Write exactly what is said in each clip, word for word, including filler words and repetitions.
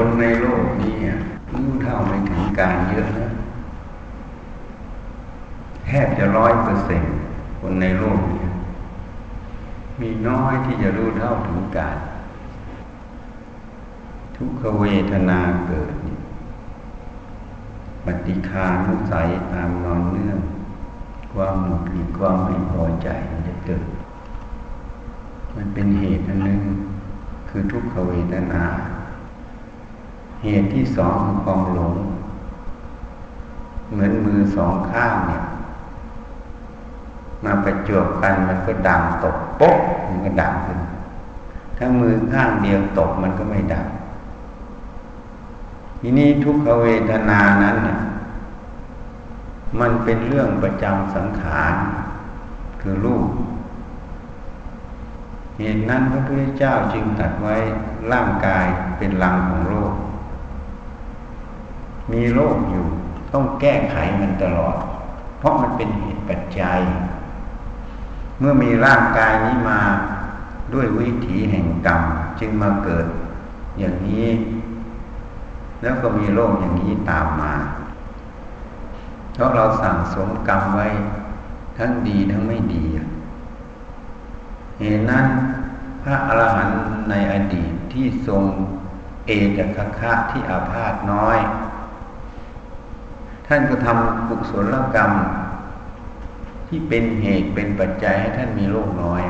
คนในโลกนี้รู้เท่าไม่ถึงการเยอะนะแทบจะร้อยเปอร์เซ็นต์คนในโลกนี้มีน้อยที่จะรู้เท่าถึงการทุกขเวทนาเกิดปฏิฆานุสัยตามนอนเนื่องความหงุดหงิดความไม่พอใจมันจะเกิดมันเป็นเหตุอันหนึ่งคือทุกขเวทนาเหตุที่สองคือความหลงเหมือนมือสองข้างเนี่ยมาประจวบกันมันก็ดังตกปุ๊บมันก็ดังขึ้นถ้ามือข้างเดียวตกมันก็ไม่ดังทีนี้ทุกขเวทนานั้นเนี่ยมันเป็นเรื่องประจำสังขารคือรูปเหตุนั้นพระพุทธเจ้าจึงตรัสไว้ร่างกายเป็นรังของโรคมีโรคอยู่ต้องแก้ไขมันตลอดเพราะมันเป็นเหตุปัจจัยเมื่อมีร่างกายนี้มาด้วยวิถีแห่งกรรมจึงมาเกิดอย่างนี้แล้วก็มีโรคอย่างนี้ตามมาเพราะเราสั่งสมกรรมไว้ทั้งดีทั้งไม่ดีเหตุนั้นพระอรหันต์ในอดีตที่ทรงเอตทัคคะที่อาพาธน้อยท่านก็ทำกุศลกรรมที่เป็นเหตุเป็นปัจจัยให้ท่านมีโรคน้อย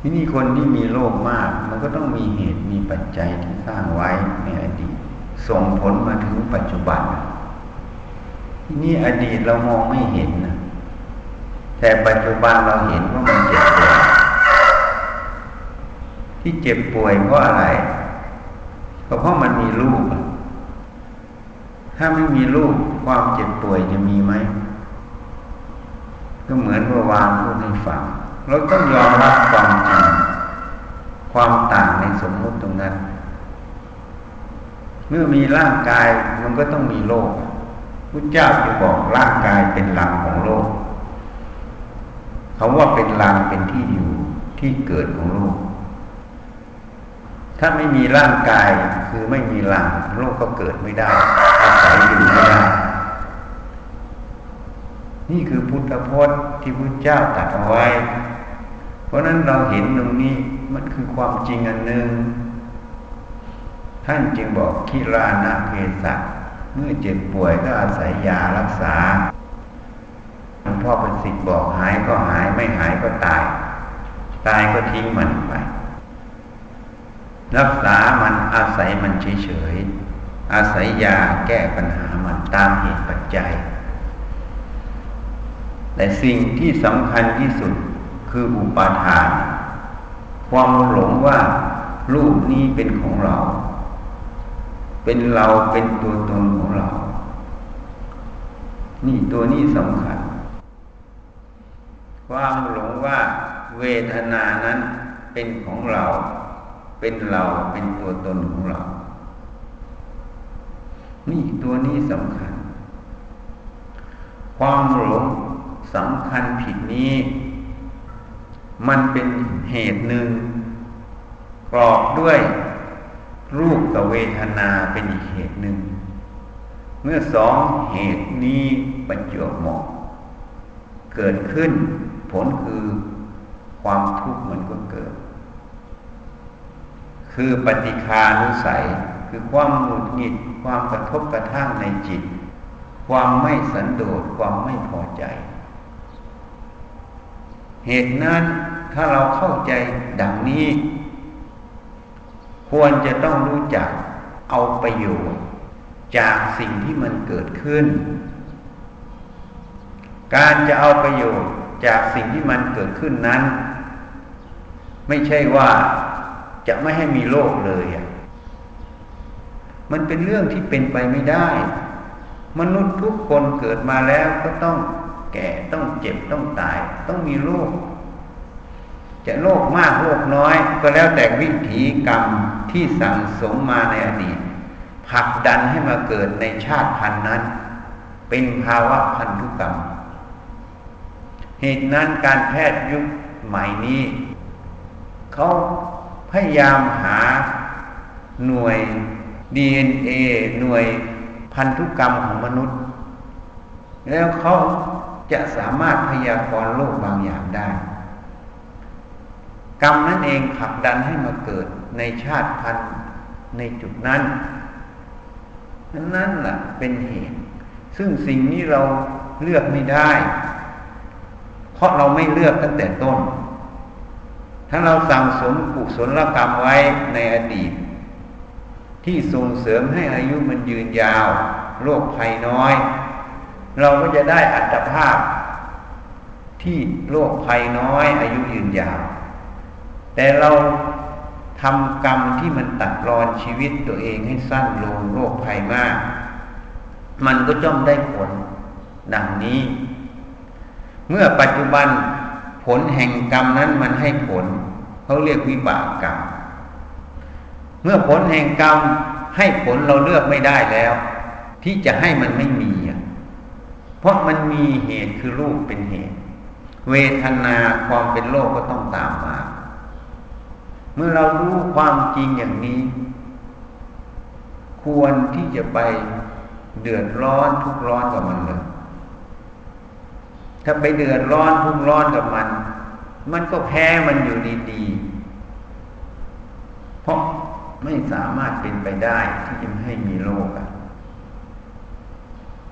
ที่นี่คนที่มีโรคมากมันก็ต้องมีเหตุมีปัจจัยที่สร้างไว้ในอดีตส่งผลมาถึงปัจจุบันที่นี่อดีตเรามองไม่เห็นนะแต่ปัจจุบันเราเห็นว่ามันเจ็บป่วยที่เจ็บป่วยเพราะอะไรก็เพราะมันมีรูปถ้าไม่มีรูปความเจ็บป่วยจะมีไหมก็เหมือนเมื่อวานพูดให้ฟังเราต้องยอมรับความจริงความต่างในสมมติตรงนั้นเมื่อมีร่างกายมันก็ต้องมีโรคพระเจ้าจะบอกร่างกายเป็นหลังของโรคคำว่าเป็นรังเป็นที่อยู่ที่เกิดของโรคถ้าไม่มีร่างกายคือไม่มีรังโรคก็เกิดไม่ได้อาศัยอยู่ไม่ได้นี่คือพุทธพจน์ที่พระเจ้าตรัสเอาไว้เพราะนั้นเราเห็นตรงนี้มันคือความจริงอันหนึ่งท่านจึงบอกคิรานะเภสัชเมื่อเจ็บป่วยก็อาศัยยารักษาพ่อประสิทธิ์บอกหายก็หายไม่หายก็ตายตายก็ทิ้งมันไปรักษามันอาศัยมันเฉยๆอาศัยยาแก้ปัญหามันตามเหตุปัจจัยแต่สิ่งที่สำคัญที่สุดคืออุปาทานความหลงว่ารูปนี้เป็นของเราเป็นเราเป็นตัวตนของเรานี่ตัวนี้สำคัญความหลงว่าเวทนานั้นเป็นของเราเป็นเราเป็นตัวตนของเรานี่ตัวนี้สำคัญความหลงสำคัญผิดนี้มันเป็นเหตุหนึ่งกรอบด้วยรูปกับเวทนาเป็นอีกเหตุหนึ่งเมื่อสองเหตุนี้ประจวบเหมาะเกิดขึ้นผลคือความทุกข์มันก็เกิดคือปฏิฆานุสัยคือความหงุดหงิดความกระทบกระทั่งในจิตความไม่สันโดษความไม่พอใจเหตุนั้นถ้าเราเข้าใจดังนี้ควรจะต้องรู้จักเอาประโยชน์จากสิ่งที่มันเกิดขึ้นการจะเอาประโยชน์จากสิ่งที่มันเกิดขึ้นนั้นไม่ใช่ว่าจะไม่ให้มีโรคเลยอ่ะมันเป็นเรื่องที่เป็นไปไม่ได้มนุษย์ทุกคนเกิดมาแล้วก็ต้องแก่ต้องเจ็บต้องตายต้องมีโรคจะโรคมากโรคน้อยก็แล้วแต่วิถีกรรมที่สั่งสมมาในอดีตผลักดันให้มาเกิดในชาติพันธุ์นั้นเป็นภาวะพันธุกรรมเหตุนั้นการแพทย์ยุคใหม่นี้เขาพยายามหา หน่วย ดี เอ็น เอ หน่วยพันธุกรรมของมนุษย์แล้วเขาจะสามารถพยากรณ์โลกบางอย่างได้กรรมนั่นเองผลักดันให้มาเกิดในชาติพันธุ์ในจุดนั้นนั่นแหละเป็นเหตุซึ่งสิ่งนี้เราเลือกไม่ได้เพราะเราไม่เลือกตั้งแต่ต้นถ้าเราสั่งสมกุศลกรรมไว้ในอดีตที่ส่งเสริมให้อายุมันยืนยาวโรคภัยน้อยเราก็จะได้อัตภาพที่โรคภัยน้อยอายุยืนยาวแต่เราทำกรรมที่มันตัดรอนชีวิตตัวเองให้สั้นลงโรคภัยมากมันก็ย่อมได้ผลดังนี้เมื่อปัจจุบันผลแห่งกรรมนั้นมันให้ผลเขาเรียกวิบากกรรมเมื่อผลแห่งกรรมให้ผลเราเลือกไม่ได้แล้วที่จะให้มันไม่มีเพราะมันมีเหตุคือรูปเป็นเหตุเวทนาความเป็นโลกก็ต้องตามมาเมื่อเรารู้ความจริงอย่างนี้ควรที่จะไปเดือดร้อนทุกข์ร้อนกับมันเลยถ้าไปเดือดร้อนทุกข์ร้อนกับมันมันก็แพ้มันอยู่ดีๆเพราะไม่สามารถเป็นไปได้ที่จะให้มีโลก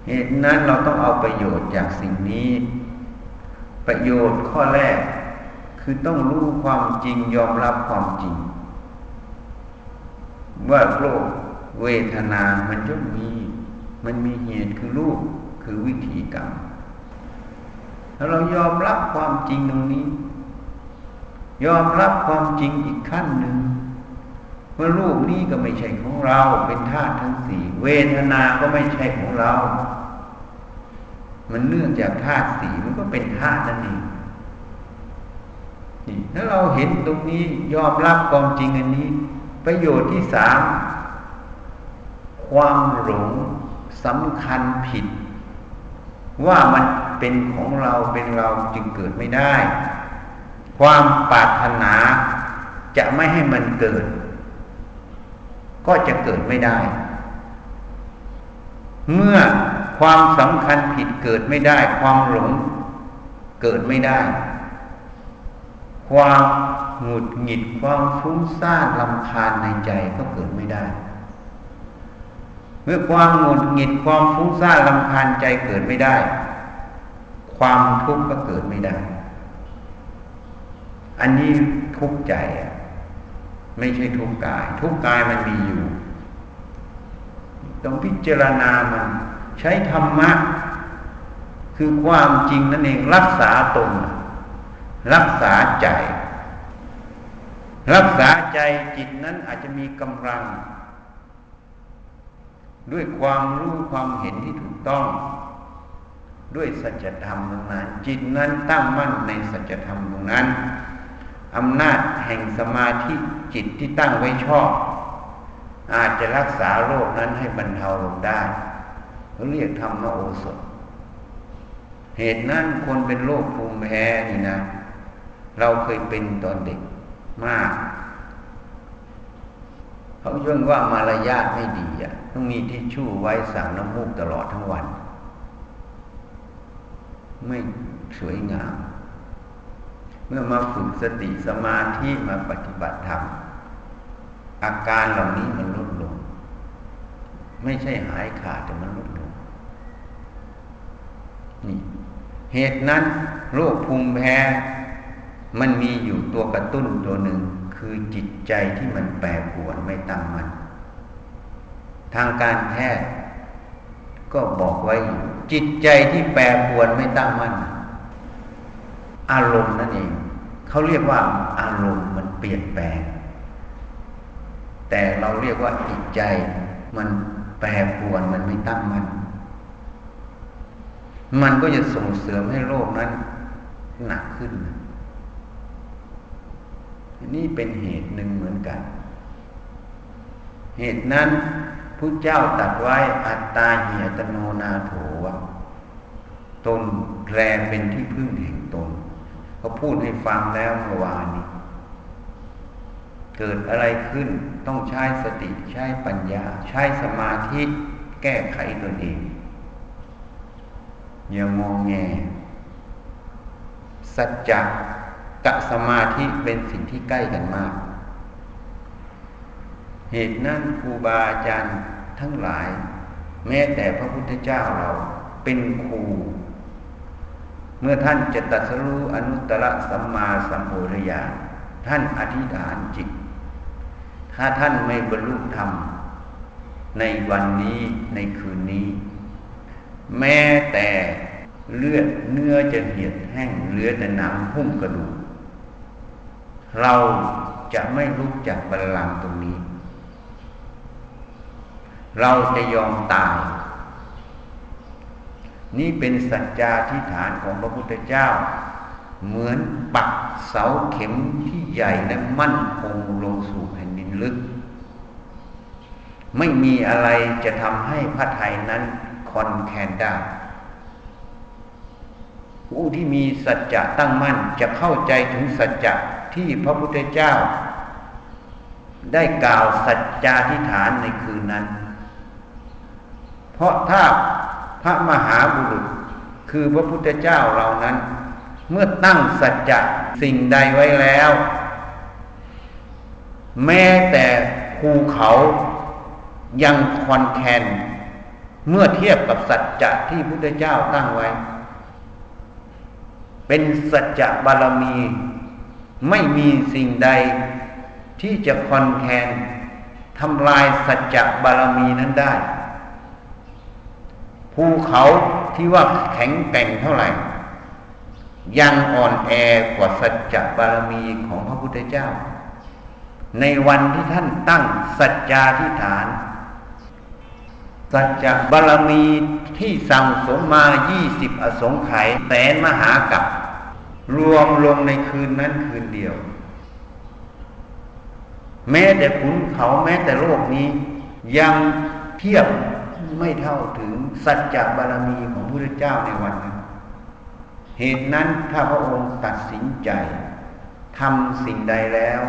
เหตุนั้นเราต้องเอาประโยชน์จากสิ่งนี้ประโยชน์ข้อแรกคือต้องรู้ความจริงยอมรับความจริงว่าโลกเวทนามันย่อมมีมันมีเหตุคือรูปคือวิถีกรรมถ้าเรายอมรับความจริงตรงนี้ยอมรับความจริงอีกขั้นหนึ่งว่ารูปนี้ก็ไม่ใช่ของเราเป็นธาตุทั้งสี่เวทนาก็ไม่ใช่ของเรามันเนื่องจากธาตุสี่มันก็เป็นธาตุนั่นเองนี่ถ้าเราเห็นตรงนี้ยอมรับความจริงอันนี้ประโยชน์ที่สามความหลงสำคัญผิดว่ามันเป็นของเราเป็นเราจึงเกิดไม่ได้ความปรารถนาจะไม่ให้มันเกิดก็จะเกิดไม่ได้เมื่อความสำคัญผิดเกิดไม่ได้ความหลงเกิดไม่ได้ความหงุดหงิดความฟุ้งซ่านรำคาญในใจก็เกิดไม่ได้เมื่อความหงุดหงิดความฟุ้งซ่านรำคาญใจเกิดไม่ได้ความทุกข์ก็เกิดไม่ได้อันนี้ทุกข์ใจไม่ใช่ทุกข์กายทุกข์กายมันมีอยู่ต้องพิจารณามันใช้ธรรมะคือความจริงนั่นเองรักษาตนรักษาใจรักษาใจจิตนั้นอาจจะมีกำลังด้วยความรู้ความเห็นที่ถูกต้องด้วยสัจธรรมตรงนั้นจิตนั้นตั้งมั่นในสัจธรรมตรงนั้นอำนาจแห่งสมาธิจิตที่ตั้งไว้ชอบอาจจะรักษาโรคนั้นให้บรรเทาลงได้เขาเรียกธรรมโอสถเหตุนั้นคนเป็นโรคภูมิแพ้นี่นะเราเคยเป็นตอนเด็กมากเขาเรียกว่ามารยาทไม่ดีอ่ะต้องมีทิชชู่ไว้สั่งน้ำมูกตลอดทั้งวันไม่สวยงามเมื่อมาฝึกสติสมาธิมาปฏิบัติธรรมอาการเหล่านี้มันลดลงไม่ใช่หายขาดแต่มันลดลงนี่เหตุนั้นโรคภูมิแพ้มันมีอยู่ตัวกระตุ้นตัวหนึ่งคือจิตใจที่มันแปรปรวนไม่ตั้งมั่นทางการแพทย์ก็บอกไว้จิตใจที่แปรปรวนไม่ตั้งมั่นอารมณ์นั่นเองเขาเรียกว่าอารมณ์มันเปลี่ยนแปลงแต่เราเรียกว่าจิตใจมันแปรปรวนมันไม่ตั้งมั่นมันก็จะส่งเสริมให้โรคนั้นหนักขึ้นนี่เป็นเหตุหนึ่งเหมือนกันเหตุนั้นพระเจ้าตรัสไว้อัตตาหิอัตโนนาโถตนแปลเป็นที่พึ่งแห่งตนเขาพูดให้ฟังแล้วเมื่อวานนี้ เกิดอะไรขึ้นต้องใช้สติใช้ปัญญาใช้สมาธิแก้ไขตัวเองอย่างงแงสัจจะกับสมาธิเป็นสิ่งที่ใกล้กันมากเหตุนั้นครูบาอาจารย์ทั้งหลายแม้แต่พระพุทธเจ้าเราเป็นครูเมื่อท่านจะตรัสรู้อนุตตรสัมมาสัมโพธิญาณท่านอธิษฐานจิตถ้าท่านไม่บรรลุธรรมในวันนี้ในคืนนี้แม้แต่เลือดเนื้อจะเหี่ยวแห้งเหลือแต่หนังหุ้มกระดูกเราจะไม่ลุกจากบัลลังก์ตรงนี้เราจะยอมตายนี่เป็นสัจจาธิฐานของพระพุทธเจ้าเหมือนปักเสาเข็มที่ใหญ่และมั่นคงลงสู่แผ่นดินลึกไม่มีอะไรจะทำให้พระทัยนั้นคอนแคนได้ผู้ที่มีสัจจะตั้งมั่นจะเข้าใจถึงสัจจะที่พระพุทธเจ้าได้กล่าวสัจจาธิฐานในคืนนั้นเพราะถ้าพระมหาบุรุษคือพระพุทธเจ้าเรานั้นเมื่อตั้งสัจจะสิ่งใดไว้แล้วแม้แต่ภูเขายังคอนแคนเมื่อเทียบกับสัจจะที่พุทธเจ้าตั้งไว้เป็นสัจจะบารมีไม่มีสิ่งใดที่จะคอนแคนทำลายสัจจะบารมีนั้นได้ภูเขาที่ว่าแข็งแกร่งเท่าไหร่ยังอ่อนแอกว่าสัจจะบารมีของพระพุทธเจ้าในวันที่ท่านตั้งสัจจาธิฐานสัจจะบารมีที่สั่งสมมายี่สิบอสงไขยแสนมหากัปรวมลงในคืนนั้นคืนเดียวแม้แต่ขุนเขาแม้แต่โลกนี้ยังเทียบไม่เท่าถึงสัจจะบารมีของพระพุทธเจ้าในวันนั้นเหตุนั้นถ้าพระองค์ตัดสินใจทำสิ่งใดแล้ว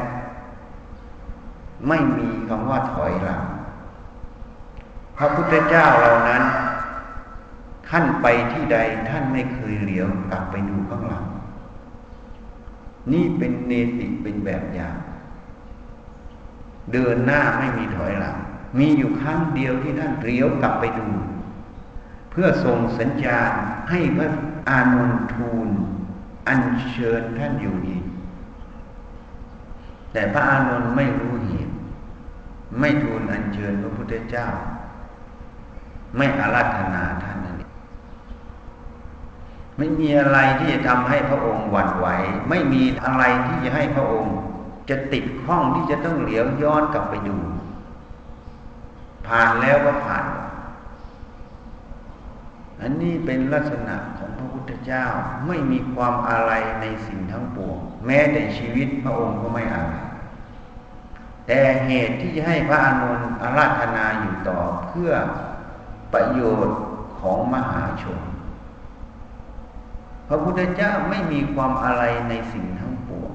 ไม่มีคำว่าถอยหลังพระพุทธเจ้าเรานั้นท่านไปที่ใดท่านไม่เคยเหลียวกลับไปดูข้างหลังนี่เป็นเนติเป็นแบบอย่างเดินหน้าไม่มีถอยหลังมีอยู่ครั้งเดียวที่ท่านเหลียวกลับไปดูเพื่อส่งสัญญาณให้พระอานนท์ทูลอัญเชิญท่านอยู่อีกแต่พระอานนท์ไม่รู้เหตุไม่ทูลอัญเชิญพระพุทธเจ้าไม่อาราธนาท่านนั่นเองไม่มีอะไรที่จะทำให้พระองค์หวั่นไหวไม่มีอะไรที่จะให้พระองค์จะติดข้องที่จะต้องเหลียวย้อนกลับไปดูผ่านแล้วก็ผ่านอันนี้เป็นลักษณะของพระพุทธเจ้าไม่มีความอะไรในสิ่งทั้งปวงแม้แต่ชีวิตพระองค์ก็ไม่อะไรแต่เหตุที่จะให้พระอานนท์อาราธนาอยู่ต่อเพื่อประโยชน์ของมหาชนพระพุทธเจ้าไม่มีความอะไรในสิ่งทั้งปวง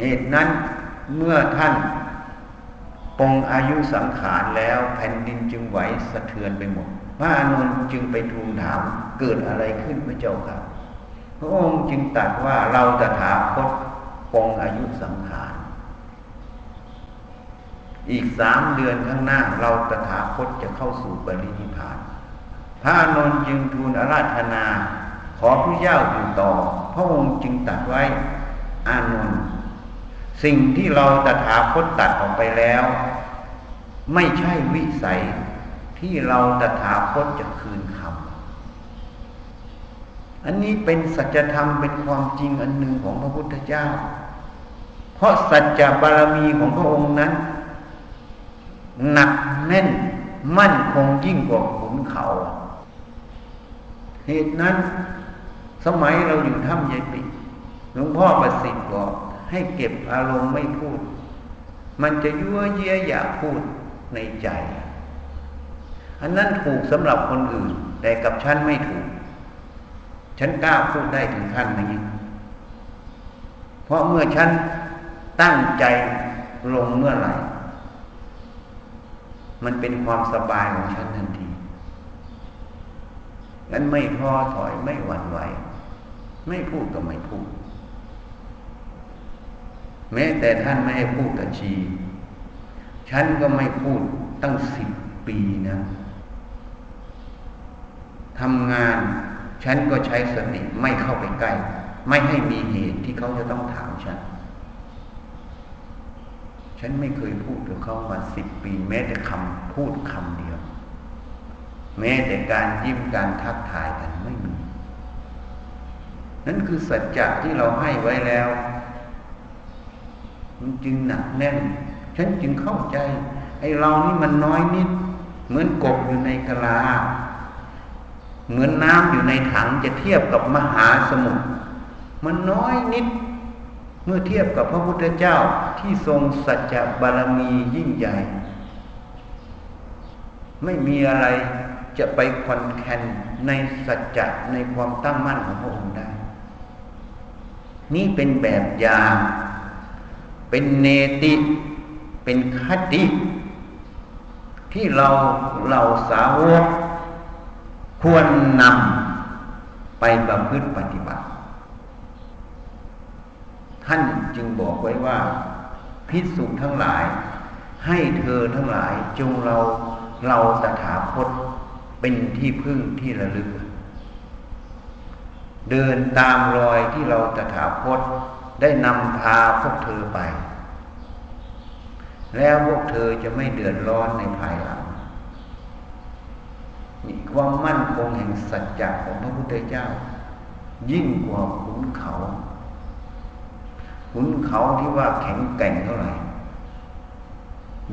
เหตุนั้นเมื่อท่านปองอายุสังขารแล้วแผ่นดินจึงไหวสะเทือนไปหมดพระอานนท์จึงไปทูลถามเกิดอะไรขึ้นพระเจ้าค่ะพระองค์จึงตรัสว่าเราตถาคตปองอายุสังขารอีกสามเดือนข้างหน้าเราตถาคตจะเข้าสู่ปรินิพพานพระอานนท์จึงทูลอาราธนาขอพระเจ้าอยู่ต่อพระองค์จึงตรัสไว้อานนท์สิ่งที่เราตถาคตตัดออกไปแล้วไม่ใช่วิสัยที่เราตถาคตจะคืนคำอันนี้เป็นสัจธรรมเป็นความจริงอันหนึ่งของพระพุทธเจ้าเพราะสัจจะบารมีของพระองค์นั้นหนักแน่นมั่นคงยิ่งกว่าขุนเขาเหตุนั้นสมัยเราอยู่ถ้ำยายปิหลวงพ่อประสิทธิ์บอกให้เก็บอารมณ์ไม่พูดมันจะยั่วเย้ยอยากพูดในใจอันนั้นถูกสำหรับคนอื่นแต่กับฉันไม่ถูกฉันกล้าพูดได้ถึงขั้นนี้เพราะเมื่อฉัน ตั้งใจลงเมื่อไหร่มันเป็นความสบายของฉันทันทีงั้นไม่ท้อถอยไม่หวั่นไหวไม่พูดก็ไม่พูดแม้แต่ท่านไม่ให้พูดกับชีฉันก็ไม่พูดตั้งสิบปีนะทำงานฉันก็ใช้สติไม่เข้าไปใกล้ไม่ให้มีเหตุที่เขาจะต้องถามฉันฉันไม่เคยพูดกับเขามาสิบปีแม้แต่คำพูดคำเดียวแม้แต่การยิ้มการทักทายกันไม่มีนั่นคือสัจจะที่เราให้ไว้แล้วมันจึงหนักแน่นฉันจึงเข้าใจไอ้เรานี่มันน้อยนิดเหมือนกบอยู่ในกะลาเหมือนน้ำอยู่ในถังจะเทียบกับมหาสมุทรมันน้อยนิดเมื่อเทียบกับพระพุทธเจ้าที่ทรงสัจจะบารมียิ่งใหญ่ไม่มีอะไรจะไปคอนแคนในสัจจะในความตั้งมั่นของพระองค์ได้นี่เป็นแบบอย่างเป็นเนติเป็นคติที่เราเราสาวกควรนำไปบำเพ็ญปฏิบัติท่านจึงบอกไว้ว่าภิกษุทั้งหลายให้เธอทั้งหลายจงเราเราตถาคตเป็นที่พึ่งที่ระลึกเดินตามรอยที่เราตถาคตได้นำพาพวกเธอไปแล้วพวกเธอจะไม่เดือดร้อนในภายหลังนี่ความมั่นคงแห่งสัจจะของพระพุทธเจ้ายิ่งกว่าขุนเขาขุนเขาที่ว่าแข็งแกร่งเท่าไหร่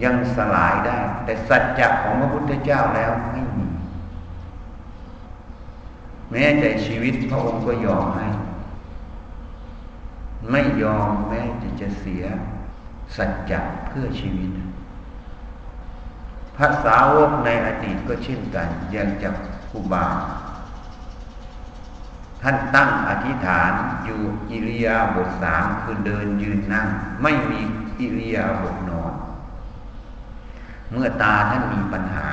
ยังสลายได้แต่สัจจะของพระพุทธเจ้าแล้วไม่มีแม้แต่ชีวิตพระองค์ก็ยอมให้ไม่ยอมแม้จะจะเสียสัจจะเพื่อชีวิตพระสาวกในอดีตก็เช่นกันอย่างจากครูบาท่านตั้งอธิษฐานอยู่อิริยาบถสามคือเดินยืนนั่งไม่มีอิริยาบถนอนเมื่อตาท่านมีปัญหา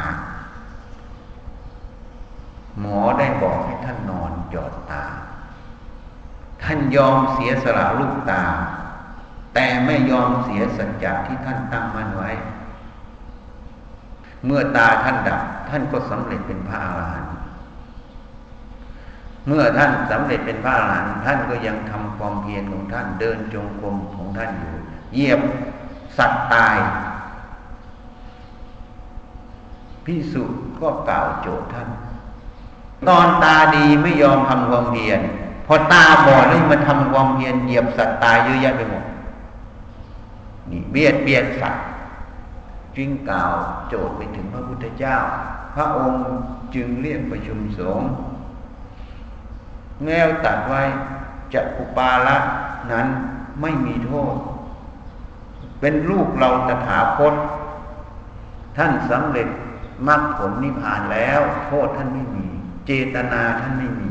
หมอได้บอกให้ท่านนอนหยอดตาท่านยอมเสียสละลูกตาแต่ไม่ยอมเสียสัจจะที่ท่านตั้งมั่นไว้เมื่อตาท่านดับท่านก็สำเร็จเป็นพระอรหันต์เมื่อท่านสำเร็จเป็นพระอรหันต์ท่านก็ยังทำความเพียรของท่านเดินจงกรมของท่านอยู่เหยียบสัตว์ตายภิกษุก็กล่าวโจทย์ท่านตอนตาดีไม่ยอมทำความเพียรพอตาบอดเลยมาทำความเพียรเหยียบสัตว์ตายเยอะแยะไปหมดนี่เบียดเบียนสัตว์จึงกล่าวโจทย์ไปถึงพระพุทธเจ้าพระองค์จึงเรียกประชุมสงฆ์แล้วตรัสไว้จะอุปาละนั้นไม่มีโทษเป็นลูกเราตถาคตท่านสำเร็จมรรคผลนิพพานแล้วโทษท่านไม่มีเจตนาท่านไม่มี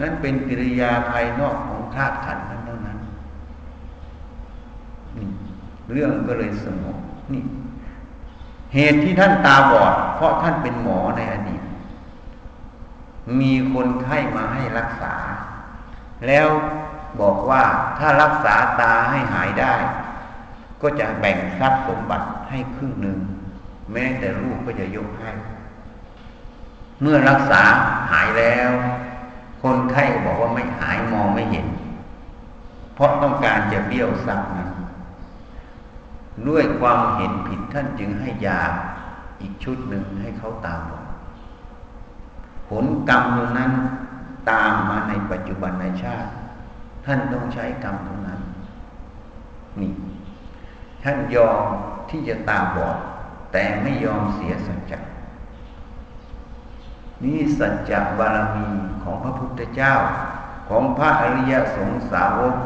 นั่นเป็นกิริยาภายนอกของธาตุขันธ์นั้นเท่านั้นเรื่องก็เลยสงบนี่เหตุที่ท่านตาบอดเพราะท่านเป็นหมอในอดีตมีคนไข้มาให้รักษาแล้วบอกว่าถ้ารักษาตาให้หายได้ก็จะแบ่งทรัพย์สมบัติให้ครึ่งหนึ่งแม้แต่ลูกก็จะยกให้เมื่อรักษาหายแล้วคนไข้บอกว่าไม่หายมองไม่เห็นเพราะต้องการจะเบี้ยวทรัพย์นั้นด้วยความเห็นผิดท่านจึงให้ยาอีกชุดหนึ่งให้เขาตามมาผลกรรมนั้นตามมาในปัจจุบันในชาติท่านต้องใช้กรรมตรงนั้นนี่ท่านยอมที่จะตาบอดแต่ไม่ยอมเสียสัจจะนี่สัจจะบารมีของพระพุทธเจ้าของพระอริยสงสาวก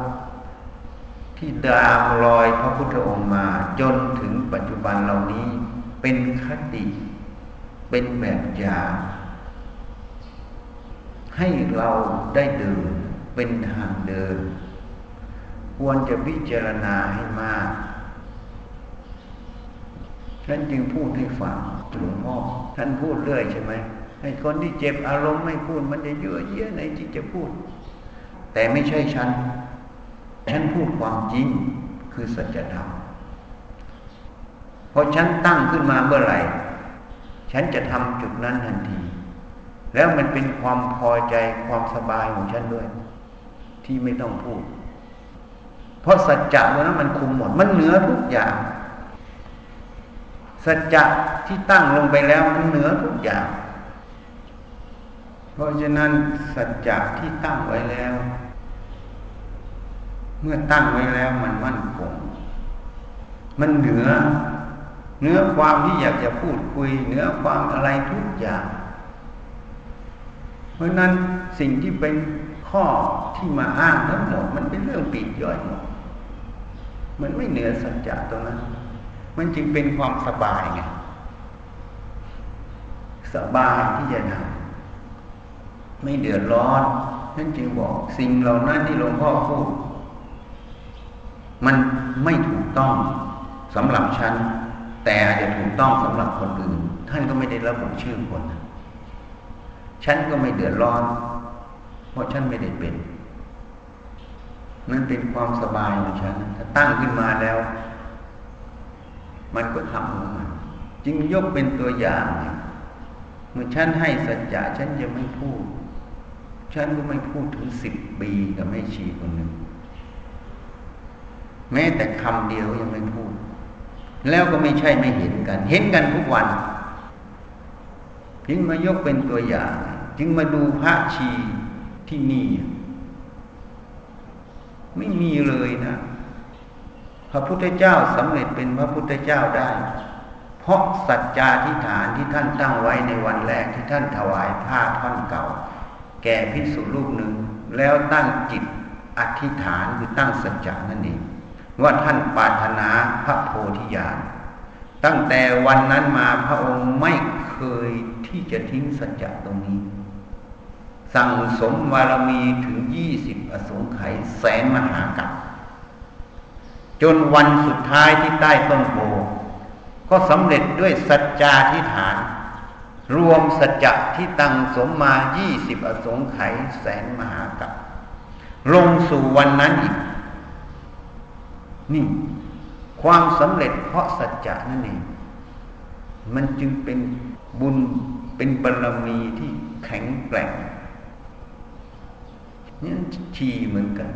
ที่ตามรอยพระพุทธองค์มาจนถึงปัจจุบันเหล่านี้เป็นคติเป็นแบบอย่างให้เราได้เดินเป็นทางเดิน ควรจะพิจารณาให้มากฉันจึงพูดให้ฟังหลวงพ่อท่านพูดเรื่อยใช่ไหมไอ้คนที่เจ็บอารมณ์ไม่พูดมันจะเยอะเยอะในจิตจะพูดแต่ไม่ใช่ฉันฉันพูดความจริงคือสัจธรรมพอฉันตั้งขึ้นมาเมื่อไหร่ฉันจะทำจุดนั้นทันทีแล้วมันเป็นความพอใจความสบายของฉันด้วยที่ไม่ต้องพูดเพราะสัจจะวันนั้นมันคุมหมดมันเหนือทุกอย่างสัจจะที่ตั้งลงไปแล้วมันเหนือทุกอย่างเพราะฉะนั้นสัจจะที่ตั้งไว้แล้วเมื่อตั้งไว้แล้วมันมั่นคงมันเหนือเหนือความที่อยากจะพูดคุยเหนือความอะไรทุกอย่างเพราะนั้นสิ่งที่เป็นข้อที่มาอ้างทั้งหมดมันเป็นเรื่องปีกย่อยหมดมันไม่เหนือสัจจะตรงนั้นมันจึงเป็นความสบายไงสบายที่จะทำไม่เดือดร้อนนั่นจึงบอกสิ่งเหล่านั้นที่หลวงพ่อพูดมันไม่ถูกต้องสำหรับฉันแต่อาจจะถูกต้องสำหรับคนอื่นท่านก็ไม่ได้ระบุชื่อคนฉันก็ไม่เดือดร้อนเพราะฉันไม่ได้เป็นนั่นเป็นความสบายของฉันถ้าตั้งขึ้นมาแล้วมันก็ทำของมันจึงยกเป็นตัวอย่างเมื่อฉันให้สัจจะฉันจะไม่พูดฉันก็ไม่พูดถึงสิบปีกับแม่ชีคนหนึ่งแม้แต่คำเดียวยังไม่พูดแล้วก็ไม่ใช่ไม่เห็นกันเห็นกันทุกวันจึงมายกเป็นตัวอย่างจึงมาดูพระชีที่นี่ไม่มีเลยนะพระพุทธเจ้าสำเร็จเป็นพระพุทธเจ้าได้เพราะสัจจาธิฐานที่ท่านตั้งไว้ในวันแรกที่ท่านถวายผ้าท่อนเก่าแก่ภิกษุรูปหนึ่งแล้วตั้งจิตอธิษฐานคือตั้งสัจจะนั่นเองว่าท่านปรารถนาพระโพธิญาณตั้งแต่วันนั้นมาพระองค์ไม่เคยที่จะทิ้งสัจจะตรงนี้สั่งสมบารมีถึงยี่สิบอสงไขยแสนมหากัปจนวันสุดท้ายที่ใต้ต้นโพก็สำเร็จด้วยสัจจาธิฐานรวมสัจจะที่ตั้งสมมายี่สิบอสงไขยแสนมหากัปลงสู่วันนั้นอีกนี่ความสำเร็จเพราะสัจจะนั่นเองมันจึงเป็นบุญเป็นบารมีที่แข็งแกร่งนี่ชีเหมือนกัน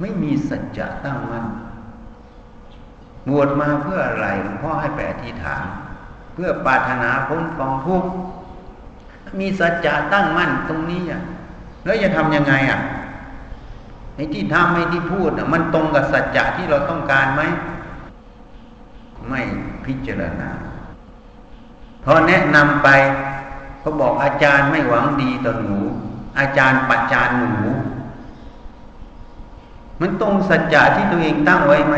ไม่มีสัจจะตั้งมั่นบวชมาเพื่ออะไรหลวงพ่อให้ไปอธิษฐานเพื่อปรารถนาพ้นกองทุกข์มีสัจจะตั้งมั่นตรงนี้อ่ะแล้วจะทำยังไงอ่ะไอ้ที่ทำไอ้ที่พูดมันตรงกับสัจจะที่เราต้องการไหมไม่พิจารณาพอแนะนำไปเขาบอกอาจารย์ไม่หวังดีต่อหนูอาจารย์ประจานหนูมันตรงสัจจะที่ตัวเองตั้งไว้ไหม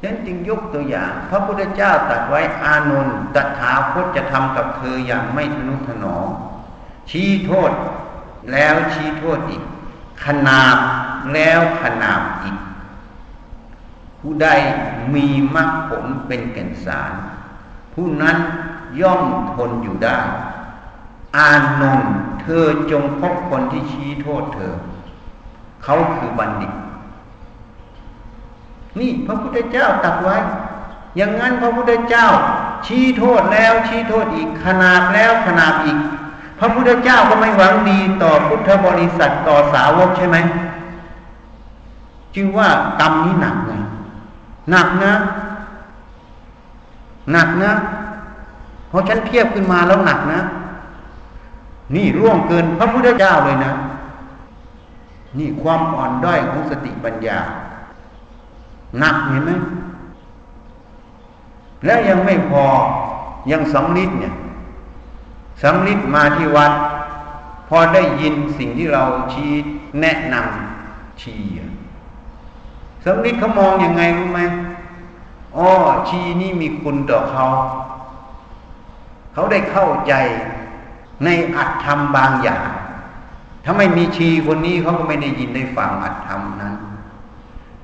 ฉะนั้นจึงยกตัวอย่างพระพุทธเจ้าตรัสไว้อานนท์ตถาคตจะทำกับเธออย่างไม่ทนุถนอมชี้โทษแล้วชี้โทษอีกขณาบแล้วขณาบอีกผู้ใดมีมรรคผลเป็นแก่นสารผู้นั้นย่อมทนอยู่ได้อานนท์เธอจงพบคนที่ชี้โทษเธอเขาคือบัณฑิตนี่พระพุทธเจ้าตรัสไว้อย่างนั้นพระพุทธเจ้าชี้โทษแล้วชี้โทษอีกขณาบแล้วขณาบอีกพระพุทธเจ้าก็ไม่หวังดีต่อพุทธบริษัทต่อสาวกใช่ไหมจึงว่ากรรมนี้หนักไงหนักนะหนักนะเพราะฉันเทียบขึ้นมาแล้วหนักนะนี่ร่วงเกินพระพุทธเจ้าเลยนะนี่ความอ่อนด้อยของสติปัญญาหนักเห็นไหมและยังไม่พอยังสำลิดเนี่ยสำลิดมาที่วัดพอได้ยินสิ่งที่เราชี้แนะนำชี้สำลิดเขามองยังไงรู้ไหมอ๋อชี้นี่มีคุณต่อเขาเขาได้เข้าใจในอัตธรรมบางอย่าง ถ้าไม่มีชีคนนี้เขาก็ไม่ได้ยินได้ฟังอัตธรรมนั้น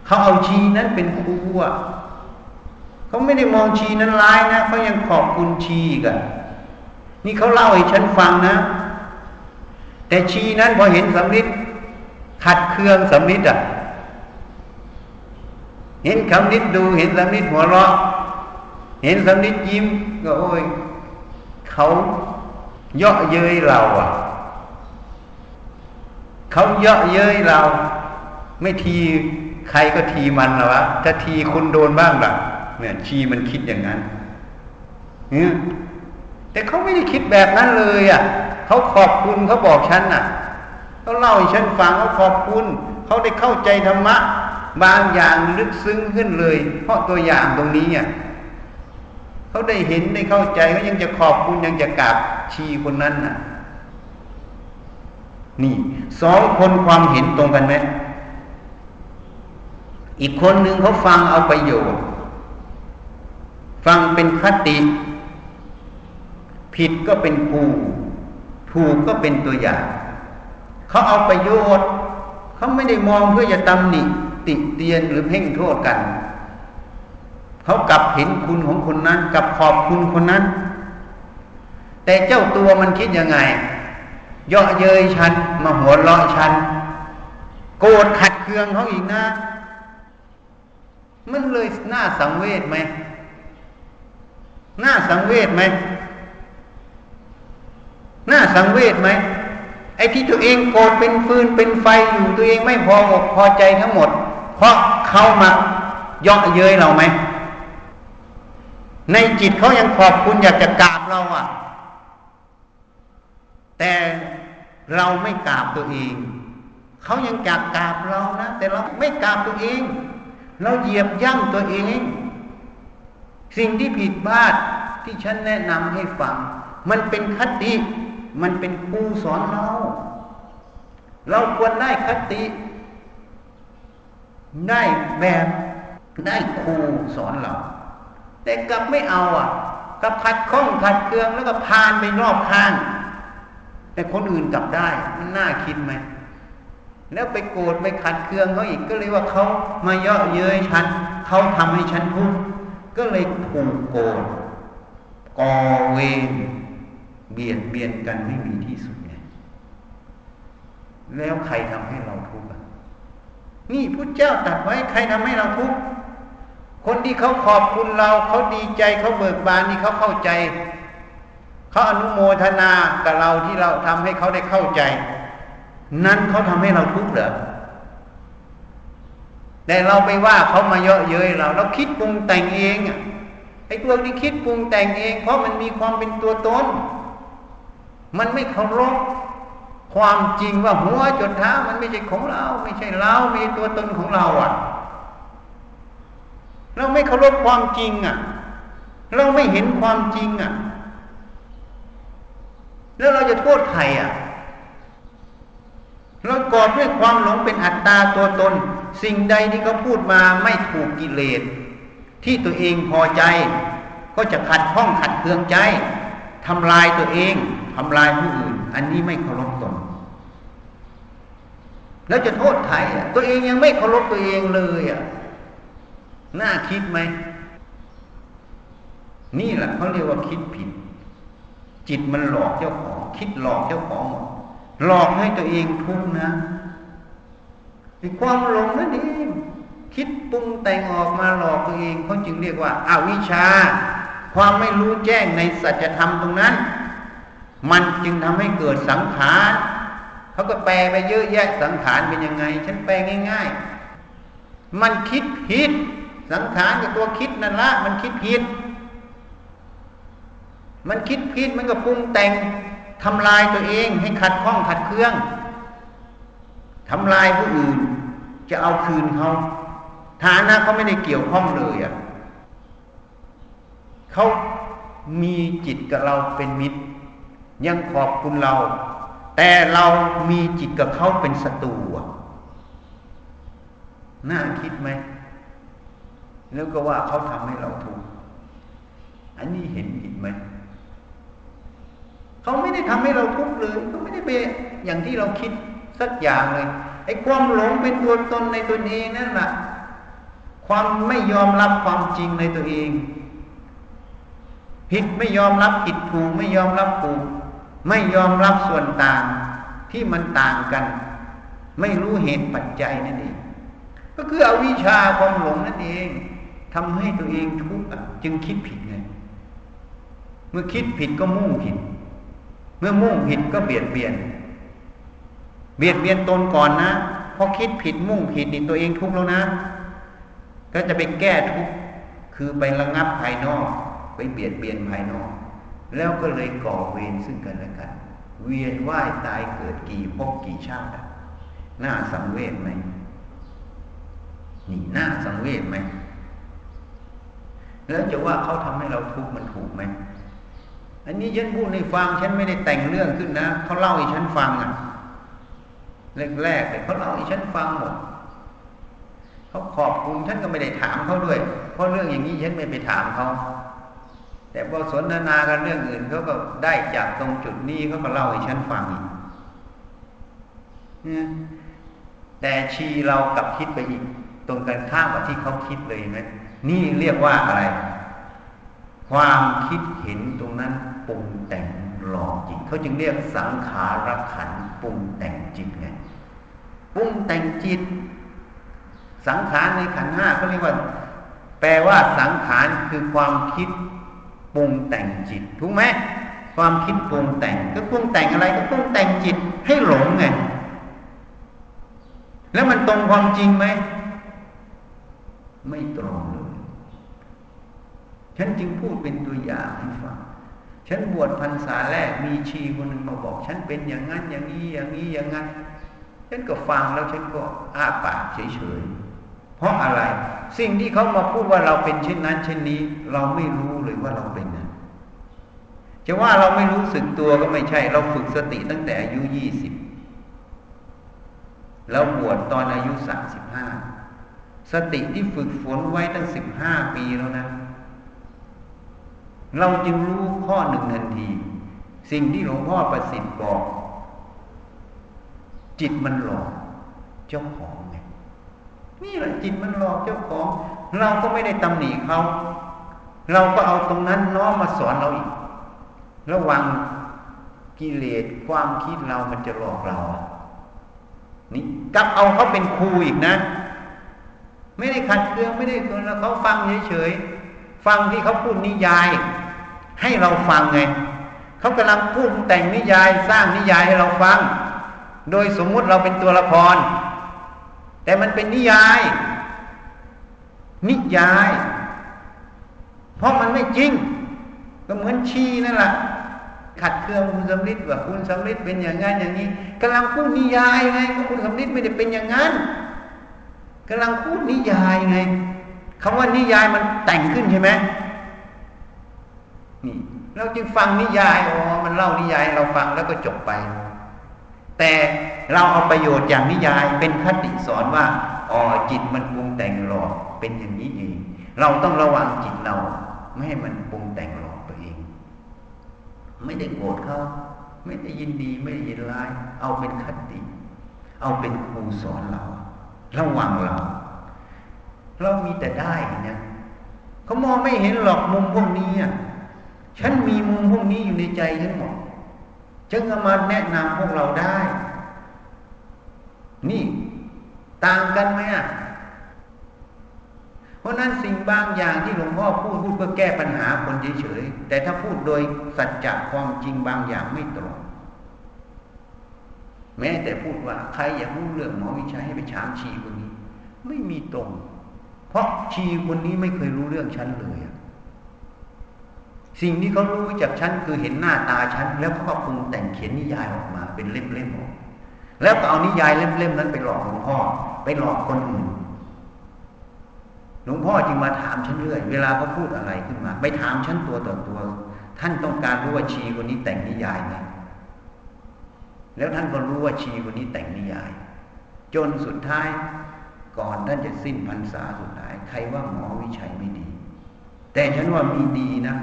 เขาเอาชีนั้นเป็นครูอ่ะเขาไม่ได้มองชีนั้นร้ายนะเขายังขอบคุณชีกันนี่เขาเล่าให้ฉันฟังนะแต่ชีนั้นพอเห็นสำลิดขัดเคืองสำลิดอ่ะเห็นสำลิดดูเห็นสำลิดหัวเราะเห็นสำลิดยิ้มก็โอ้ยเขาเยาะเย้ยเราอ่ะเขาเยาะเย้ยเราไม่ทีใครก็ทีมันหรอวะถ้าทีคุณโดนบ้างหรอเนี่ยชีมันคิดอย่างนั้นเนี่ยแต่เขาไม่ได้คิดแบบนั้นเลยอ่ะเขาขอบคุณเขาบอกฉันน่ะเขาเล่าให้ฉันฟังเขาขอบคุณเขาได้เข้าใจธรรมะบางอย่างลึกซึ้งขึ้นเลยเพราะตัวอย่างตรงนี้อ่ะเขาได้เห็นได้เข้าใจเขายังจะขอบคุณยังจะกราบชีคนนั้นน่ะนี่สองคนความเห็นตรงกันไหมอีกคนหนึ่งเขาฟังเอาประโยชน์ฟังเป็นคติผิดก็เป็นครูถูกก็เป็นตัวอย่างเขาเอาประโยชน์เขาไม่ได้มองเพื่อจะตำหนิติเตียนหรือเพ่งโทษกันเขากลับเห็นคุณของคนนั้นกลับขอบคุณคนนั้นแต่เจ้าตัวมันคิดยังไงเยาะเย้ยฉันมาหัวเราะฉันโกรธขัดเคืองเขาอีกนะมันเลยน่าสังเวชไหมน่าสังเวชไหมน่าสังเวชไหมไอ้ที่ตัวเองโกรธเป็นฟืนเป็นไฟอยู่ตัวเองไม่พออกพอใจทั้งหมดเพราะเขามาเยาะเย้ยเราไหมในจิตเขายังขอบคุณอยากจะกราบเราอ่ะแต่เราไม่กราบตัวเองเขายังอยากกราบเรานะแต่เราไม่กราบตัวเองเราเหยียบย่ำตัวเองสิ่งที่ผิดพลาดที่ฉันแนะนำให้ฟังมันเป็นคติมันเป็นครูสอนเราเราควรได้คติได้แบบได้ครูสอนเราแต่กลับไม่เอาอ่ะกลับขัดข้องขัดเคืองแล้วก็พานไปรอบข้างแต่คนอื่นกลับได้มันน่าคิดไหมแล้วไปโกรธไปขัดเคืองเขาอีกก็เลยว่าเขามาเยาะเย้ยฉันเขาทำให้ฉันทุกข์ก็เลยผูกโกรธก่อเวรเบียดเบียนกันไม่มีที่สุดไงแล้วใครทำให้เราทุกข์นี่พุทธเจ้าตรัสไว้ใครทำให้เราทุกข์คนที่เขาขอบคุณเราเขาดีใจเขาเบิกบานนี่เขาเข้าใจเขาอนุโมทนากับเราที่เราทำให้เขาได้เข้าใจนั้นเขาทำให้เราทุกข์เหรอแต่เราไปว่าเขามาเยาะเย้ยเราเราคิดปรุงแต่งเองอ่ะไอ้ตัวที่คิดปรุงแต่งเองเพราะมันมีความเป็นตัวตนมันไม่เคารพความจริงว่าหัวจนเท้ามันไม่ใช่ของเราไม่ใช่เราไม่ใช่ตัวตนของเราอ่ะเราไม่เคารพความจริงอ่ะเราไม่เห็นความจริงอ่ะแล้วเราจะโทษใครอ่ะเรากอบด้วยความหลงเป็นอัตตาตัวตนสิ่งใดที่เขาพูดมาไม่ถูกกิเลสที่ตัวเองพอใจก็จะขัดข้องขัดเคืองใจทำลายตัวเองทำลายผู้อื่นอันนี้ไม่เคารพตนแล้วจะโทษใครอ่ะตัวเองยังไม่เคารพตัวเองเลยอ่ะน่าคิดไหมนี่แหละเขาเรียกว่าคิดผิดจิตมันหลอกเจ้าของคิดหลอกเจ้าของหมดหลอกให้ตัวเองทุกข์นะไอ้ความหลงนั่นเองคิดปรุงแต่งออกมาหลอกตัวเองเขาจึงเรียกว่าอวิชชาความไม่รู้แจ้งในสัจธรรมตรงนั้นมันจึงทำให้เกิดสังขารเขาก็แปลไปเยอะแยะสังขารเป็นยังไงฉันแปลง่ายๆมันคิดผิดสังขารกับตัวคิดนั่นละมันคิดผิดมันคิดผิดมันก็ปรุงแต่งทำลายตัวเองให้ขัดข้องขัดเคืองทำลายผู้อื่นจะเอาคืนเขาฐานะเขาไม่ได้เกี่ยวข้องเลยอ่ะเขามีจิตกับเราเป็นมิตรยังขอบคุณเราแต่เรามีจิตกับเขาเป็นศัตรูอ่ะน่าคิดไหมแล้วก็ว่าเขาทำให้เราทุกข์อันนี้เห็นผิดไหม เขาไม่ได้ทำให้เราทุกข์เลยก็ไม่ได้ไปอย่างที่เราคิดสักอย่างเลยไอ้ความหลงเป็นตัวตนในตัวเองนั่นแหละความไม่ยอมรับความจริงในตัวเองผิดไม่ยอมรับผิดถูกไม่ยอมรับถูกไม่ยอมรับส่วนต่างที่มันต่างกันไม่รู้เหตุปัจจัยนั่นเองก็คืออวิชชาความหลงนั่นเองทำให้ตัวเองทุกข์จึงคิดผิดไงเมื่อคิดผิดก็มุ่งผิดเมื่อมุ่งผิดก็เบียดเบียนเบียดเบียนตนก่อนนะพอคิดผิดมุ่งผิดนี่ตัวเองทุกข์แล้วนะก็จะไปแก้ทุกข์คือไประงับภายนอกไปเบียดเบียนภายนอกแล้วก็เลยก่อเวรซึ่งกันและกันเวียนว่ายตายเกิดกี่ภพกี่ชาติน่าสังเวชไหมนี่น่าสังเวชไหมแล้วจะว่าเขาทำให้เราทุกข์มันถูกไหมอันนี้ฉันพูดให้ฟังฉันไม่ได้แต่งเรื่องขึ้นนะเขาเล่าให้ฉันฟังอ่ะแรกๆเลยเขาเล่าให้ฉันฟังหมดเขาขอบคุณฉันก็ไม่ได้ถามเขาด้วยเพราะเรื่องอย่างนี้ฉันไม่ไปถามเขาแต่พอสนทนากันเรื่องอื่นเขาก็ได้จากตรงจุดนี้เขาก็เล่าให้ฉันฟังอีกเนี่ยแต่ชีเรากลับคิดไปอีกตรงกันข้ามกับที่เขาคิดเลยไหมนี่เรียกว่าอะไรความคิดเห็นตรงนั้นปรุงแต่งหลอกจิตเขาจึงเรียกสังขารขันธ์ปรุงแต่งจิตไงปรุงแต่งจิตสังขารในขันธ์ห้าเขาเรียกว่าแปลว่าสังขารคือความคิดปรุงแต่งจิตถูกไหมความคิดปรุงแต่งก็ปรุงแต่งอะไรก็ปรุงแต่งจิตให้หลงไงแล้วมันตรงความจริงไหมไม่ตรงเลยฉันจึงพูดเป็นตัวอย่างให้ฟังฉันบวชพรรษาแรกมีชีคนหนึ่งมาบอกฉันเป็นอย่างนั้นอย่างนี้อย่างนี้อย่างนั้นฉันก็ฟังแล้วฉันก็อ้าปากเฉยๆเพราะอะไรสิ่งที่เขามาพูดว่าเราเป็นเช่นนั้นเช่นนี้เราไม่รู้เลยว่าเราเป็นนั้นจะว่าเราไม่รู้สึกตัวก็ไม่ใช่เราฝึกสติตั้งแต่อายุยี่สิบแล้วบวชตอนอายุสามสิบห้าสติที่ฝึกฝนไว้ตั้งสิบห้าปีแล้วนะเราจึงรู้ข้อหนึ่งทันทีสิ่งที่หลวงพ่อประสิทธิ์บอกจิตมันหลอกเจ้าของไงนี่แหละจิตมันหลอกเจ้าของเราก็ไม่ได้ตำหนิเขาเราก็เอาตรงนั้นน้อมมาสอนเราอีกระวังกิเลสความคิดเรามันจะหลอกเรานี่กลับเอาเขาเป็นครูอีกนะไม่ได้ขัดเคืองไม่ได้เกินแล้วเขาฟังเฉยๆฟังที่เขาพูดนิยายให้เราฟังไงเขากำลังพูดแต่งนิยายสร้างนิยายให้เราฟังโดยสมมุติเราเป็นตัวละครแต่มันเป็นนิยายนิยายเพราะมันไม่จริงก็เหมือนชีนั่นแหละขัดเคืองคุณสำลิดว่าคุณสำลิดเป็นอย่างนั้นอย่างนี้กำลังพูดนิยายไงคุณสำลิดไม่ได้เป็นอย่างนั้นกำลังพูดนิยายไงคำว่านิยายมันแต่งขึ้นใช่ไหมนี่เราจึงฟังนิยายอ๋อมันเล่านิยายเราฟังแล้วก็จบไปแต่เราเอาประโยชน์อย่างนิยายเป็นคติสอนว่าอ๋อจิตมันปรุงแต่งหลอกเป็นอย่างนี้เองเราต้องระวังจิตเราไม่ให้มันปรุงแต่งหลอกตัวเองไม่ได้โกรธเขาไม่ได้ยินดีไม่ได้ยินร้ายเอาเป็นคติเอาเป็นครูสอนเราระวังเราเรามีแต่ได้เนี่ยเขามองไม่เห็นหรอกมุมพวกนี้อ่ะฉันมีมุมพวกนี้อยู่ในใจฉันหมดจึงเอามาแนะนำพวกเราได้นี่ต่างกันไหมอ่ะเพราะนั้นสิ่งบางอย่างที่หลวงพ่อพูดพูดเพื่อแก้ปัญหาคนเฉยๆแต่ถ้าพูดโดยสัจจะความจริงบางอย่างไม่ตรงแม้แต่พูดว่าใครอยากรู้เรื่องหมอวิชัยให้ไปถามชีคนนี้ไม่มีตรงเพราะชีคนนี้ไม่เคยรู้เรื่องฉันเลยสิ่งที่เขารู้จากฉันคือเห็นหน้าตาฉันแล้วเขาก็ปรุงแต่งเขียนนิยายออกมาเป็นเล่มๆออกแล้วก็เอานิยายเล่มๆนั้นไปหลอกหลวงพ่อไปหลอกคนอื่นหลวงพ่อจึงมาถามฉันเรื่อยเวลาเขาพูดอะไรขึ้นมาไปถามฉันตัวต่อตัวท่านต้องการรู้ว่าชีคนนี้แต่งนิยายไหมแล้วท่านก็รู้ว่าชีคนนี้แต่งนิยายจนสุดท้ายก่อนท่านจะสิ้นพรรษาสุดท้ายใครว่าหมอวิชัยไม่ดีแต่ฉันว่ามีดีนะ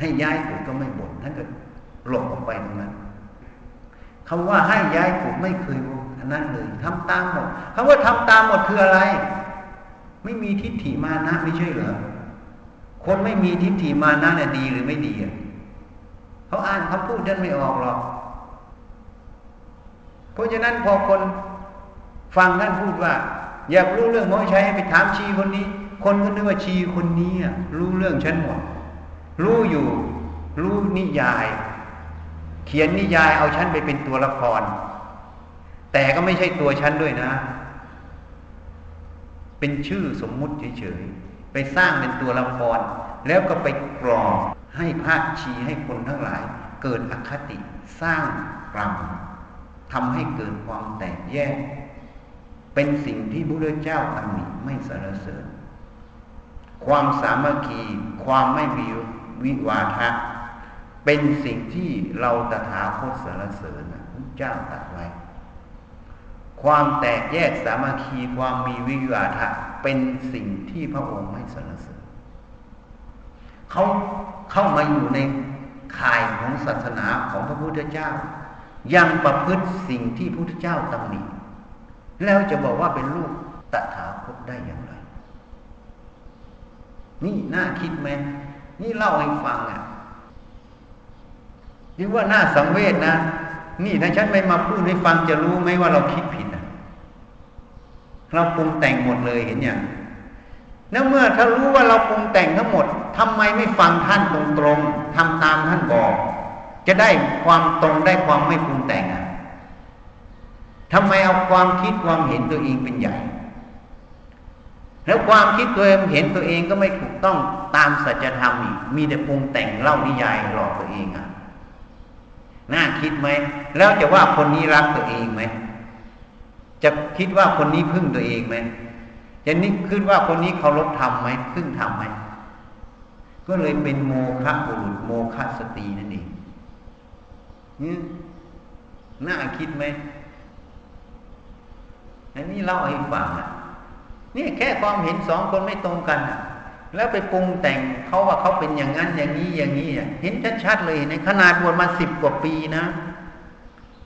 ให้ย้ายขุดก็ไม่บ่นท่านก็หลบออกไปตรงนั้นคำว่าให้ย้ายขุดไม่เคยอันนั้นเลยทำตามหมดคำว่าทำตามหมดคืออะไรไม่มีทิฏฐิมานะไม่ใช่เหรอคนไม่มีทิฏฐิมานะเนี่ยดีหรือไม่ดีอ่ะเขาอ่านคำพูดท่านไม่ออกหรอกเพราะฉะนั้นพอคนฟังท่านพูดว่าอยากรู้เรื่องหมอชัยให้ไปถามชีคนนี้คนก็นึกว่าชีคนนี้รู้เรื่องฉันหมดรู้อยู่รู้นิยายเขียนนิยายเอาฉันไปเป็นตัวละครแต่ก็ไม่ใช่ตัวฉันด้วยนะเป็นชื่อสมมุติเฉยๆไปสร้างเป็นตัวละครแล้วก็ไปกรองให้ภาคชีให้คนทั้งหลายเกิดอคติสร้างกรรมทำให้เกิดความแตกแยกเป็นสิ่งที่พระพุทธเจ้าตำหนิไม่สรรเสริญความสามัคคีความไม่มีวิวาทะเป็นสิ่งที่เราตถาคตสรรเสริญพระพุทธเจ้าตรัสไว้ความแตกแยกสามัคคีความมีวิวาทะเป็นสิ่งที่พระองค์ไม่สรรเสริญเขาเข้ามาอยู่ในข่ายของศาสนาของพระพุทธเจ้ายังประพฤติสิ่งที่พระพุทธเจ้าตำหนิแล้วจะบอกว่าเป็นลูกตถาคตได้อย่างไรนี่น่าคิดไหมนี่เล่าให้ฟังอ่ะนี่ว่าน่าสังเวชนะนี่ถ้าฉันไม่มาพูดให้ฟังจะรู้ไหมว่าเราคิดผิดนะเราปรุงแต่งหมดเลยเห็นอย่างแล้วเมื่อถ้ารู้ว่าเราปรุงแต่งทั้งหมดทำไมไม่ฟังท่านตรงๆทำตามท่านบอกจะได้ความตรงได้ความไม่ปรุงแต่งอ่ะทำไมเอาความคิดความเห็นตัวเองเป็นใหญ่แล้วความคิดตัวเองเห็นตัวเองก็ไม่ถูกต้องตามสัจธรรมอีกมีแต่ปรุงแต่งเล่านิยายหลอกตัวเองอ่ะน่าคิดไหมแล้วจะว่าคนนี้รักตัวเองไหมจะคิดว่าคนนี้พึ่งตัวเองไหมจะนึกขึ้นว่าคนนี้เคารพธรรมไหมพึ่งธรรมไหมก็เลยเป็นโมฆะบุรุษโมฆะสตรีนั่นเองนี่น่าคิดไหมอันนี้เล่าให้ฟังอ่ะนี่แค่ความเห็นสองคนไม่ตรงกันอ่ะแล้วไปปรุงแต่งเขาว่าเขาเป็นอย่างนั้นอย่างนี้อย่างนี้อ่ะเห็นชัดๆเลยในขนาดบวชมาสิบกว่าปีนะ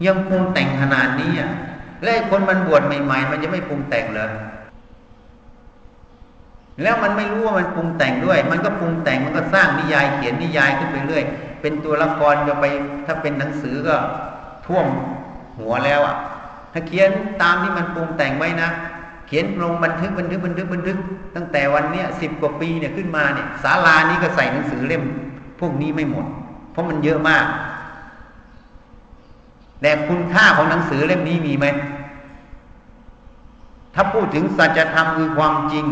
ยังปรุงแต่งขนาดนี้อ่ะแล้วคนมันบวชใหม่ๆมันจะไม่ปรุงแต่งเลยแล้วมันไม่รู้ว่ามันปรุงแต่งด้วยมันก็ปรุงแต่งมันก็สร้างนิยายเขียนนิยายขึ้นไปเรื่อยเป็นตัวละครก็ไปถ้าเป็นหนังสือก็ท่วมหัวแล้วอ่ะถ้าเขียนตามที่มันปรุงแต่งไว้นะเขียนลงบันทึกบันทึกบันทึกบันทึกตั้งแต่วันเนี้ยสิบกว่าปีเนี่ยขึ้นมาเนี่ยศาลานี้ก็ใส่หนังสือเล่มพวกนี้ไม่หมดเพราะมันเยอะมากแต่คุณค่าของหนังสือเล่มนี้มีไหมถ้าพูดถึงสัจธรรมคือความจริง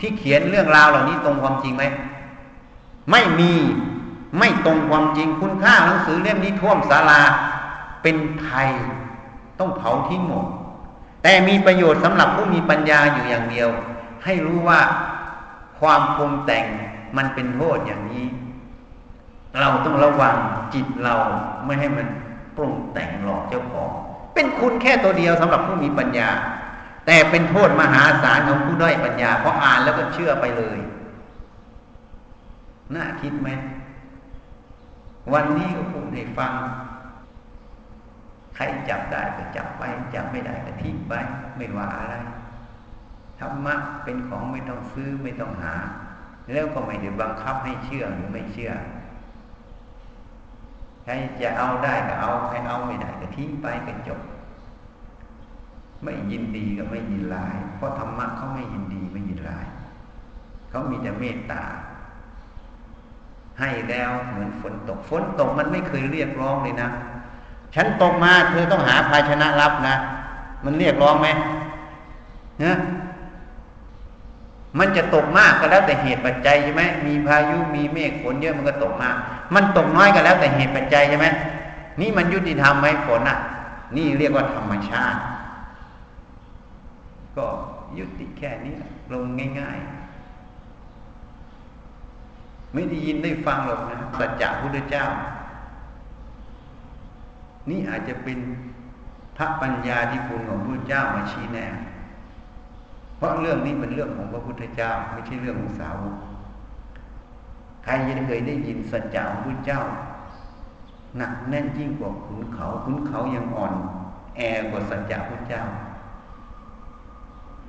ที่เขียนเรื่องราวเหล่านี้ตรงความจริงไหมไม่มีไม่ตรงความจริงคุณค่าหนังสือเล่มนี้ท่วมศาลาเป็นไทยต้องเผาทิ้งหมดแต่มีประโยชน์สำหรับผู้มีปัญญาอยู่อย่างเดียวให้รู้ว่าความปรุงแต่งมันเป็นโทษอย่างนี้เราต้องระวังจิตเราไม่ให้มันปรุงแต่งหลอกเจ้าของเป็นคุณแค่ตัวเดียวสำหรับผู้มีปัญญาแต่เป็นโทษมหาศาลของผู้ด้อยปัญญาเพราะอ่านแล้วก็เชื่อไปเลยน่าคิดไหมวันนี้ก็พูดให้ฟังใครจับได้ก็จับไปจับไม่ได้ก็ทิ้งไปไม่ว่าอะไรธรรมะเป็นของไม่ต้องซื้อไม่ต้องหาแล้วก็ไม่ได้บังคับให้เชื่อหรือไม่เชื่อใครจะเอาได้ก็เอาใครเอาไม่ได้ก็ทิ้งไปก็จบไม่ยินดีก็ไม่ยินร้ายเพราะธรรมะเขาไม่ยินดีไม่ยินร้ายเขามีแต่เมตตาให้แล้วเหมือนฝนตกฝนตกมันไม่เคยเรียกร้องเลยนะฉันตกมาเธอต้องหาภาชนะรับนะมันเรียกร้องไหมนะมันจะตกมากก็แล้วแต่เหตุปัจจัยใช่ไหมมีพายุมีเมฆฝนเยอะมันก็ตกมากมันตกน้อยก็แล้วแต่เหตุปัจจัยใช่ไหมนี่มันยุติธรรมไหมฝนอ่ะนี่เรียกว่าธรรมชาติก็ยุติแค่นี้ลงง่ายๆไม่ได้ยินได้ฟังหรอกนะสัจจะพุทธเจ้านี่อาจจะเป็นพระปัญญาที่คุณของพระเจ้ามาชี้แนะเพราะเรื่องนี้เป็นเรื่องของพระพุทธเจ้าไม่ใช่เรื่องของสาวก ใครยังเคยได้ยินสัจจะของพระเจ้าหนักแน่นยิ่งกว่าขุนเขาขุนเขายังอ่อนแอกว่าสัจจะพระเจ้า